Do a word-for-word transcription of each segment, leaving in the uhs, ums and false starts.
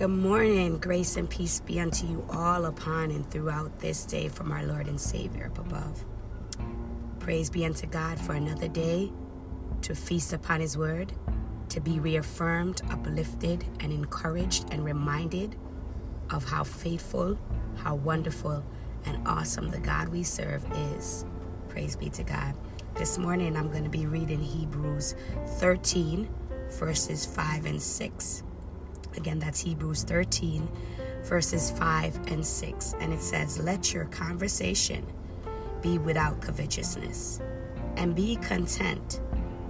Good morning. Grace and peace be unto you all upon and throughout this day from our Lord and Savior up above. Praise be unto God for another day to feast upon his word, to be reaffirmed, uplifted, and encouraged and reminded of how faithful, how wonderful, and awesome the God we serve is. Praise be to God. This morning I'm going to be reading Hebrews thirteen, verses five and six. Again, that's Hebrews thirteen, verses five and six. And it says, "Let your conversation be without covetousness, and be content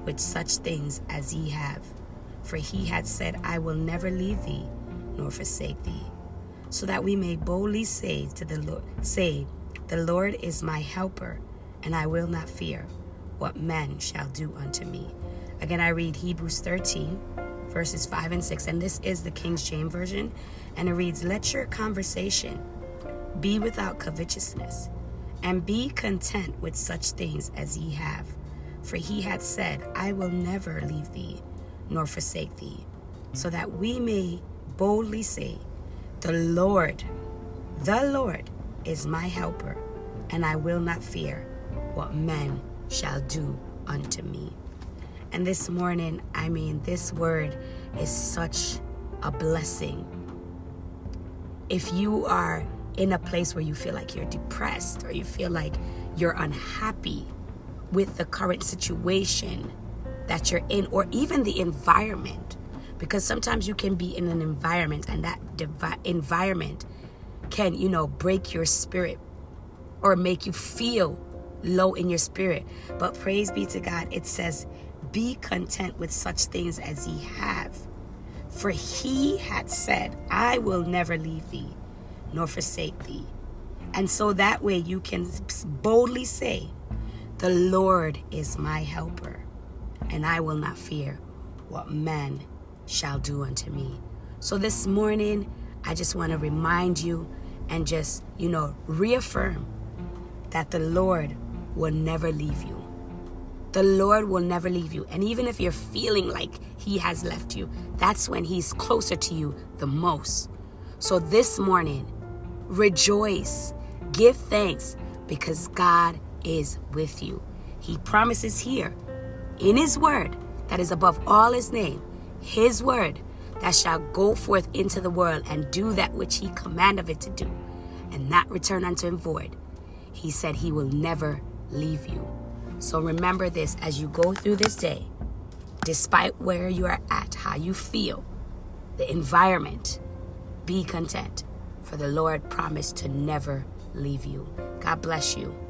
with such things as ye have. For he had said, I will never leave thee, nor forsake thee. So that we may boldly say to the Lord, say, the Lord is my helper, and I will not fear what men shall do unto me." Again, I read Hebrews thirteen, verses five and six, and this is the King James Version, and it reads, "Let your conversation be without covetousness, and be content with such things as ye have. For he had said, I will never leave thee, nor forsake thee. So that we may boldly say, the Lord, the Lord is my helper, and I will not fear what men shall do unto me." And this morning, I mean, this word is such a blessing. If you are in a place where you feel like you're depressed, or you feel like you're unhappy with the current situation that you're in, or even the environment, because sometimes you can be in an environment and that devi- environment can, you know, break your spirit or make you feel low in your spirit. But praise be to God, it says, "Be content with such things as ye have. For he had said, I will never leave thee, nor forsake thee." And so that way you can boldly say, "The Lord is my helper, and I will not fear what man shall do unto me." So this morning, I just want to remind you and just, you know, reaffirm that the Lord will never leave you. The Lord will never leave you. And even if you're feeling like he has left you, that's when he's closer to you the most. So this morning, rejoice, give thanks, because God is with you. He promises here in his word that is above all his name, his word that shall go forth into the world and do that which he commanded it to do, and not return unto him void. He said he will never leave you. So remember this as you go through this day, despite where you are at, how you feel, the environment, be content, for the Lord promised to never leave you. God bless you.